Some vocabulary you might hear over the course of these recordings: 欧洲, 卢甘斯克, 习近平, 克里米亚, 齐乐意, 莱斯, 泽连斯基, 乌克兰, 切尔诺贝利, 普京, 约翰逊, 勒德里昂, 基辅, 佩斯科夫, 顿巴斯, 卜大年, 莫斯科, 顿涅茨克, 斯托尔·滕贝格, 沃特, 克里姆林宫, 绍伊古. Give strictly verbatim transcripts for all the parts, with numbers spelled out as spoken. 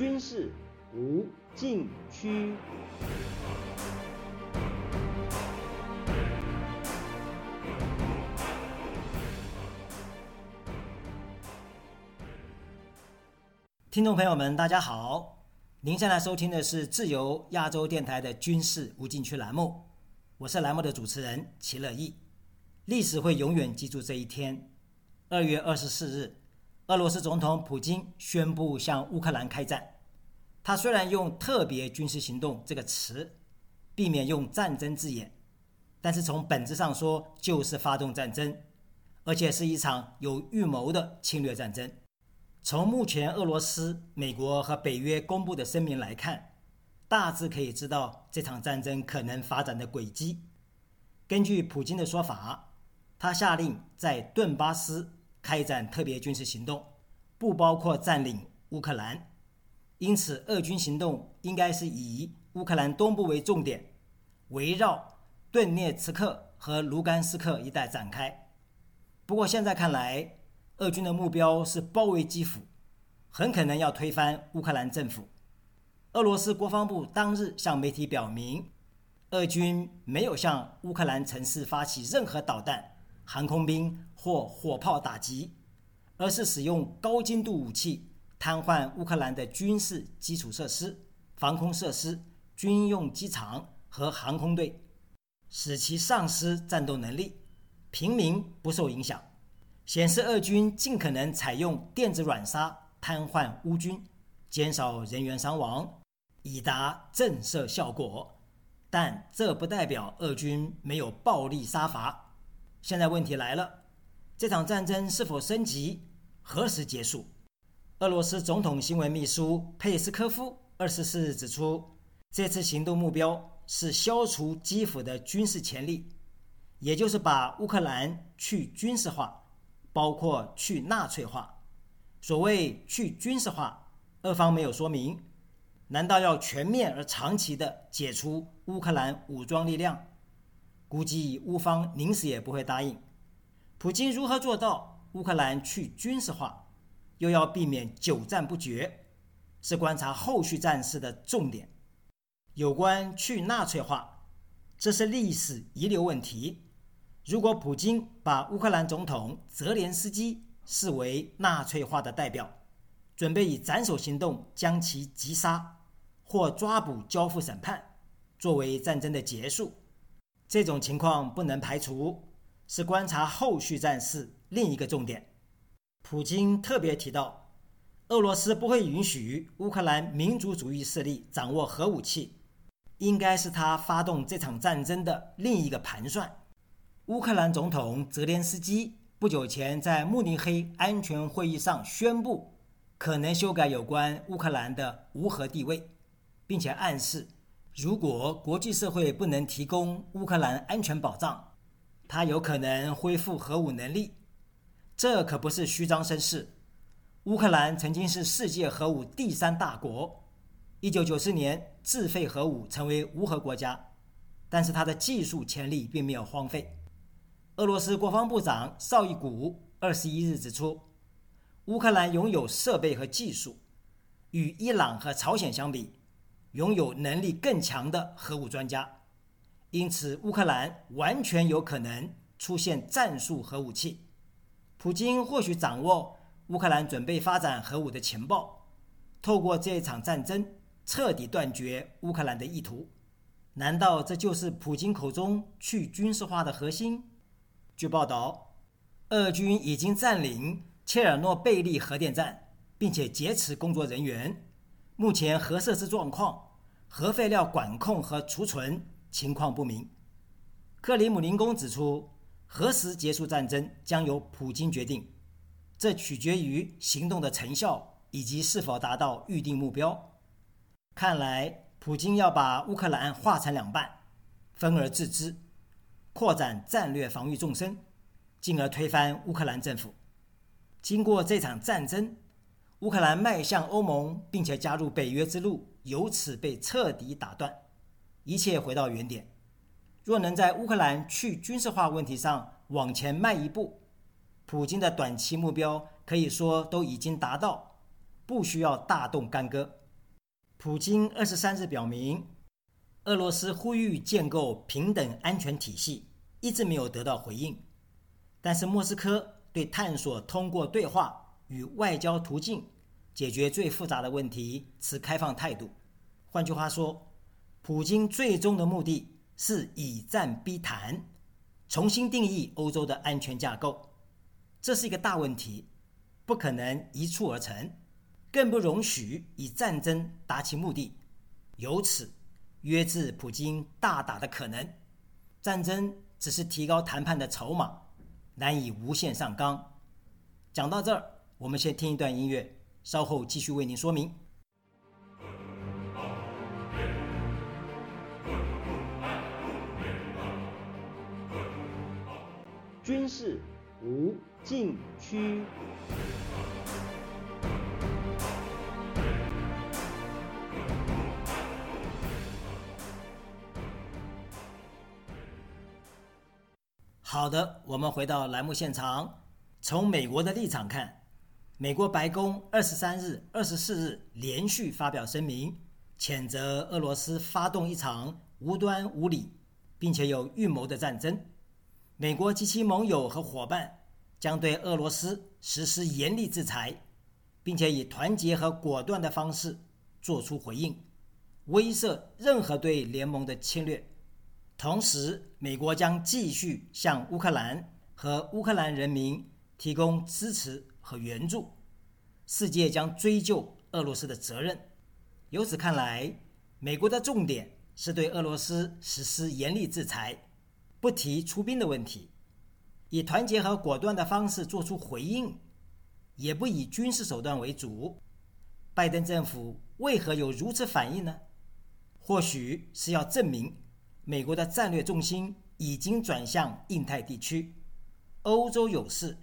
军事无禁区。听众朋友们，大家好，您现在收听的是自由亚洲电台的军事无禁区栏目，我是栏目的主持人齐乐意。历史会永远记住这一天，二月二十四日，俄罗斯总统普京宣布向乌克兰开战。他虽然用特别军事行动这个词，避免用战争字眼，但是从本质上说就是发动战争，而且是一场有预谋的侵略战争。从目前俄罗斯、美国和北约公布的声明来看，大致可以知道这场战争可能发展的轨迹。根据普京的说法，他下令在顿巴斯开展特别军事行动，不包括占领乌克兰，因此俄军行动应该是以乌克兰东部为重点，围绕顿涅茨克和卢甘斯克一带展开。不过现在看来，俄军的目标是包围基辅，很可能要推翻乌克兰政府。俄罗斯国防部当日向媒体表明，俄军没有向乌克兰城市发起任何导弹、航空兵或火炮打击，而是使用高精度武器瘫痪乌克兰的军事基础设施、防空设施、军用机场和航空队，使其丧失战斗能力，平民不受影响，显示俄军尽可能采用电子软杀瘫痪乌军，减少人员伤亡，以达震慑效果。但这不代表俄军没有暴力杀伐。现在问题来了，这场战争是否升级，何时结束？俄罗斯总统新闻秘书佩斯科夫二十四日指出，这次行动目标是消除基辅的军事潜力，也就是把乌克兰去军事化，包括去纳粹化。所谓去军事化，俄方没有说明，难道要全面而长期的解除乌克兰武装力量？估计乌方宁死也不会答应。普京如何做到乌克兰去军事化，又要避免久战不决，是观察后续战事的重点。有关去纳粹化，这是历史遗留问题。如果普京把乌克兰总统泽连斯基视为纳粹化的代表，准备以斩首行动将其击杀或抓捕交付审判，作为战争的结束，这种情况不能排除，是观察后续战事另一个重点。普京特别提到，俄罗斯不会允许乌克兰民族主义势力掌握核武器，应该是他发动这场战争的另一个盘算。乌克兰总统泽连斯基不久前在慕尼黑安全会议上宣布，可能修改有关乌克兰的无核地位，并且暗示如果国际社会不能提供乌克兰安全保障，它有可能恢复核武能力。这可不是虚张声势。乌克兰曾经是世界核武第三大国，一九九四年自废核武成为无核国家，但是它的技术潜力并没有荒废。俄罗斯国防部长绍伊古二十一日指出，乌克兰拥有设备和技术，与伊朗和朝鲜相比，拥有能力更强的核武专家，因此乌克兰完全有可能出现战术核武器。普京或许掌握乌克兰准备发展核武的情报，透过这一场战争彻底断绝乌克兰的意图。难道这就是普京口中去军事化的核心？据报道，俄军已经占领切尔诺贝利核电站，并且劫持工作人员。目前核设施状况、核废料管控和储存情况不明。克里姆林宫指出，何时结束战争将由普京决定，这取决于行动的成效以及是否达到预定目标。看来，普京要把乌克兰划成两半，分而治之，扩展战略防御纵深，进而推翻乌克兰政府。经过这场战争，乌克兰迈向欧盟并且加入北约之路由此被彻底打断，一切回到原点。若能在乌克兰去军事化问题上往前迈一步，普京的短期目标可以说都已经达到，不需要大动干戈。普京二十三日表明，俄罗斯呼吁建构平等安全体系，一直没有得到回应。但是莫斯科对探索通过对话与外交途径解决最复杂的问题持开放态度。换句话说，普京最终的目的是以战逼谈，重新定义欧洲的安全架构。这是一个大问题，不可能一蹴而成，更不容许以战争达其目的。由此约制普京大打的可能，战争只是提高谈判的筹码，难以无限上纲。讲到这儿，我们先听一段音乐，稍后继续为您说明。军事无禁区。好的，我们回到栏目现场。从美国的立场看，美国白宫二十三日、二十四日连续发表声明，谴责俄罗斯发动一场无端无理，并且有预谋的战争。美国及其盟友和伙伴将对俄罗斯实施严厉制裁，并且以团结和果断的方式做出回应，威慑任何对联盟的侵略。同时，美国将继续向乌克兰和乌克兰人民提供支持和援助，世界将追究俄罗斯的责任。由此看来，美国的重点是对俄罗斯实施严厉制裁，不提出兵的问题，以团结和果断的方式做出回应，也不以军事手段为主。拜登政府为何有如此反应呢？或许是要证明美国的战略重心已经转向印太地区，欧洲有事，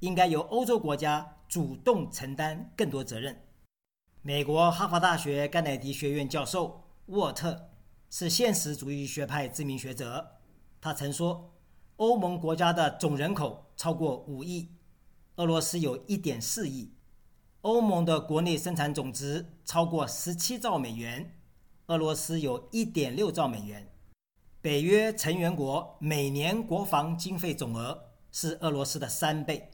应该由欧洲国家主动承担更多责任。美国哈佛大学甘乃迪学院教授沃特是现实主义学派知名学者，他曾说，欧盟国家的总人口超过五亿，俄罗斯有 一点四亿，欧盟的国内生产总值超过十七兆美元，俄罗斯有 一点六兆美元。北约成员国每年国防经费总额是俄罗斯的三倍。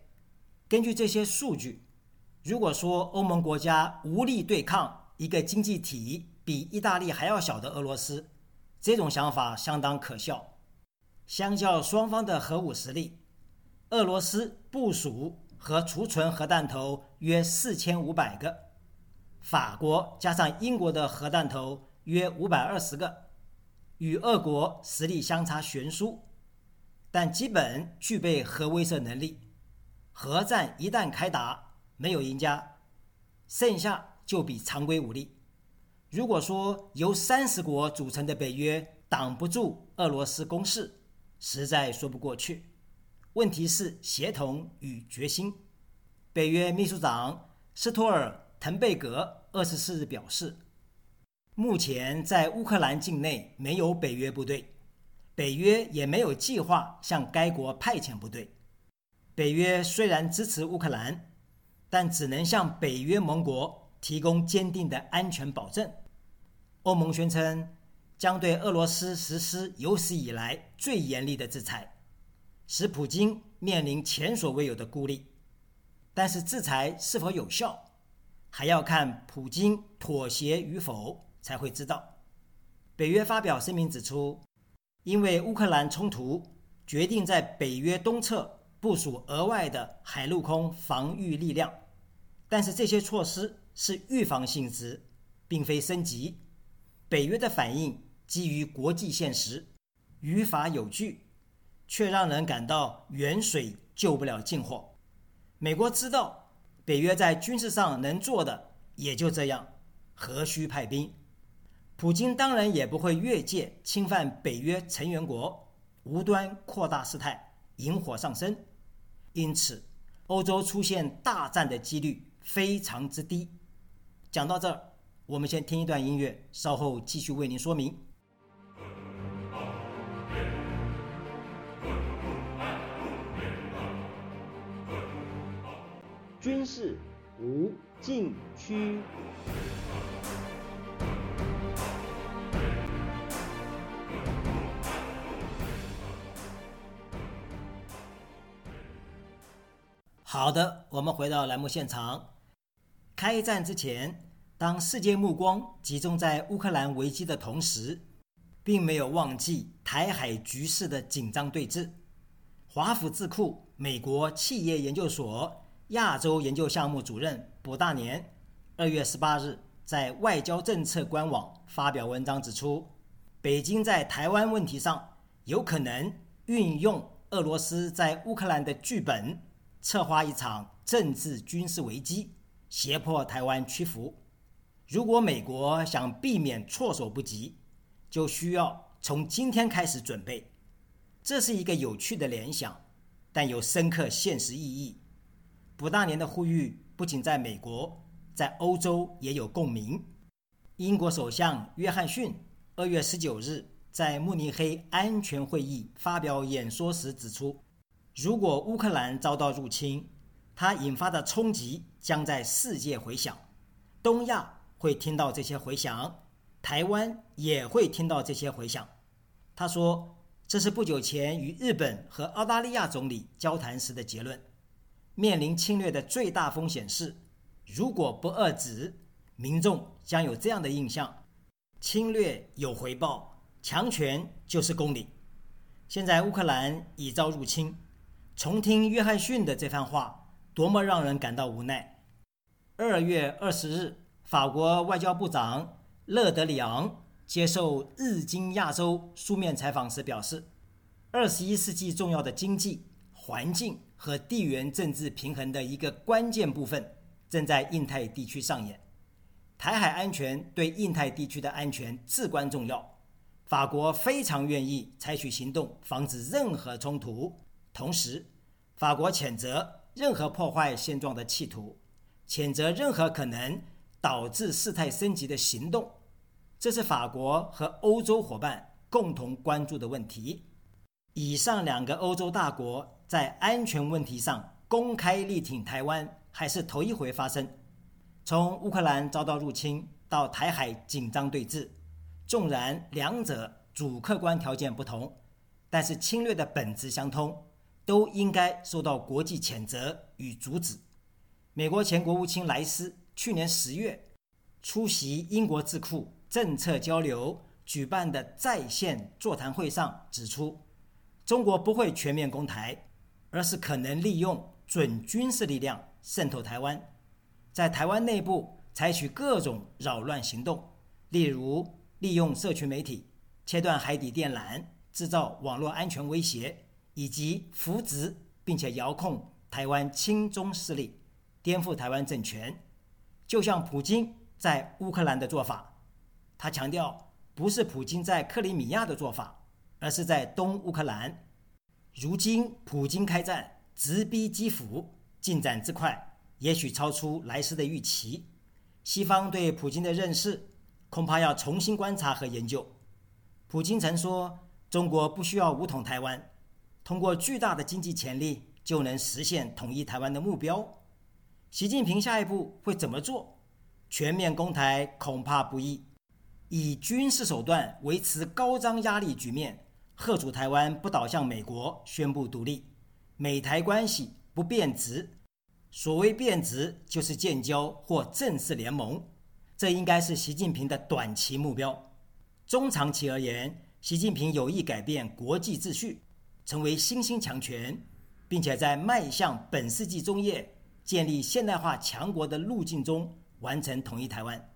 根据这些数据，如果说欧盟国家无力对抗一个经济体比意大利还要小的俄罗斯，这种想法相当可笑。相较双方的核武实力，俄罗斯部署和储存核弹头约四千五百个，法国加上英国的核弹头约五百二十个，与俄国实力相差悬殊，但基本具备核威慑能力。核战一旦开打，没有赢家，剩下就比常规武力。如果说由三十国组成的北约挡不住俄罗斯攻势，实在说不过去。问题是协同与决心。北约秘书长斯托尔·滕贝格二十四日表示，目前在乌克兰境内没有北约部队，北约也没有计划向该国派遣部队。北约虽然支持乌克兰，但只能向北约盟国提供坚定的安全保证。欧盟宣称将对俄罗斯实施有史以来最严厉的制裁，使普京面临前所未有的孤立。但是制裁是否有效，还要看普京妥协与否才会知道。北约发表声明指出，因为乌克兰冲突，决定在北约东侧部署额外的海陆空防御力量，但是这些措施是预防性质，并非升级。北约的反应基于国际现实，于法有据，却让人感到远水救不了近火。美国知道北约在军事上能做的也就这样，何须派兵？普京当然也不会越界侵犯北约成员国，无端扩大事态，引火上身。因此，欧洲出现大战的几率非常之低。讲到这儿，我们先听一段音乐，稍后继续为您说明。军事无禁区。好的，我们回到栏目现场。开战之前，当世界目光集中在乌克兰危机的同时，并没有忘记台海局势的紧张对峙。华府智库美国企业研究所亚洲研究项目主任卜大年二月十八日在外交政策官网发表文章指出，北京在台湾问题上有可能运用俄罗斯在乌克兰的剧本，策划一场政治军事危机，胁迫台湾屈服。如果美国想避免措手不及，就需要从今天开始准备。这是一个有趣的联想，但有深刻现实意义。卜大年的呼吁不仅在美国，在欧洲也有共鸣。英国首相约翰逊二月十九日在慕尼黑安全会议发表演说时指出，如果乌克兰遭到入侵，它引发的冲击将在世界回响，东亚会听到这些回响，台湾也会听到这些回响。他说，这是不久前与日本和澳大利亚总理交谈时的结论。面临侵略的最大风险是，如果不遏止，民众将有这样的印象：侵略有回报，强权就是公理。现在乌克兰已遭入侵，重听约翰逊的这番话，多么让人感到无奈。二月二十日，法国外交部长勒德里昂接受日经亚洲书面采访时表示，二十一世纪重要的经济、环境和地缘政治平衡的一个关键部分正在印太地区上演。台海安全对印太地区的安全至关重要，法国非常愿意采取行动防止任何冲突。同时，法国谴责任何破坏现状的企图，谴责任何可能导致事态升级的行动。这是法国和欧洲伙伴共同关注的问题。以上两个欧洲大国在安全问题上公开力挺台湾，还是头一回发生。从乌克兰遭到入侵到台海紧张对峙，纵然两者主客观条件不同，但是侵略的本质相通，都应该受到国际谴责与阻止。美国前国务卿莱斯去年十月出席英国智库政策交流举办的在线座谈会上指出，中国不会全面攻台，而是可能利用准军事力量渗透台湾，在台湾内部采取各种扰乱行动，例如利用社群媒体切断海底电缆，制造网络安全威胁，以及扶植并且遥控台湾亲中势力，颠覆台湾政权，就像普京在乌克兰的做法。他强调，不是普京在克里米亚的做法，而是在东乌克兰。如今普京开战，直逼基辅，进展之快，也许超出莱斯的预期。西方对普京的认识，恐怕要重新观察和研究。普京曾说，中国不需要武统台湾，通过巨大的经济潜力就能实现统一台湾的目标。习近平下一步会怎么做？全面攻台恐怕不易，以军事手段维持高张压力局面，吓阻台湾不倒向美国宣布独立，美台关系不变质。所谓变质，就是建交或正式联盟，这应该是习近平的短期目标。中长期而言，习近平有意改变国际秩序，成为新兴强权，并且在迈向本世纪中叶建立现代化强国的路径中完成统一台湾。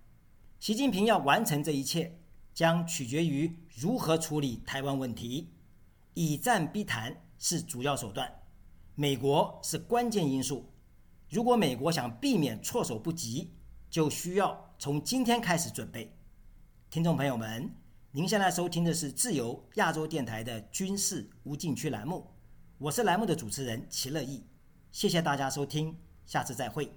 习近平要完成这一切，将取决于如何处理台湾问题。以战逼谈是主要手段，美国是关键因素。如果美国想避免措手不及，就需要从今天开始准备。听众朋友们，您现在收听的是自由亚洲电台的军事无禁区栏目，我是栏目的主持人齐乐意。谢谢大家收听，下次再会。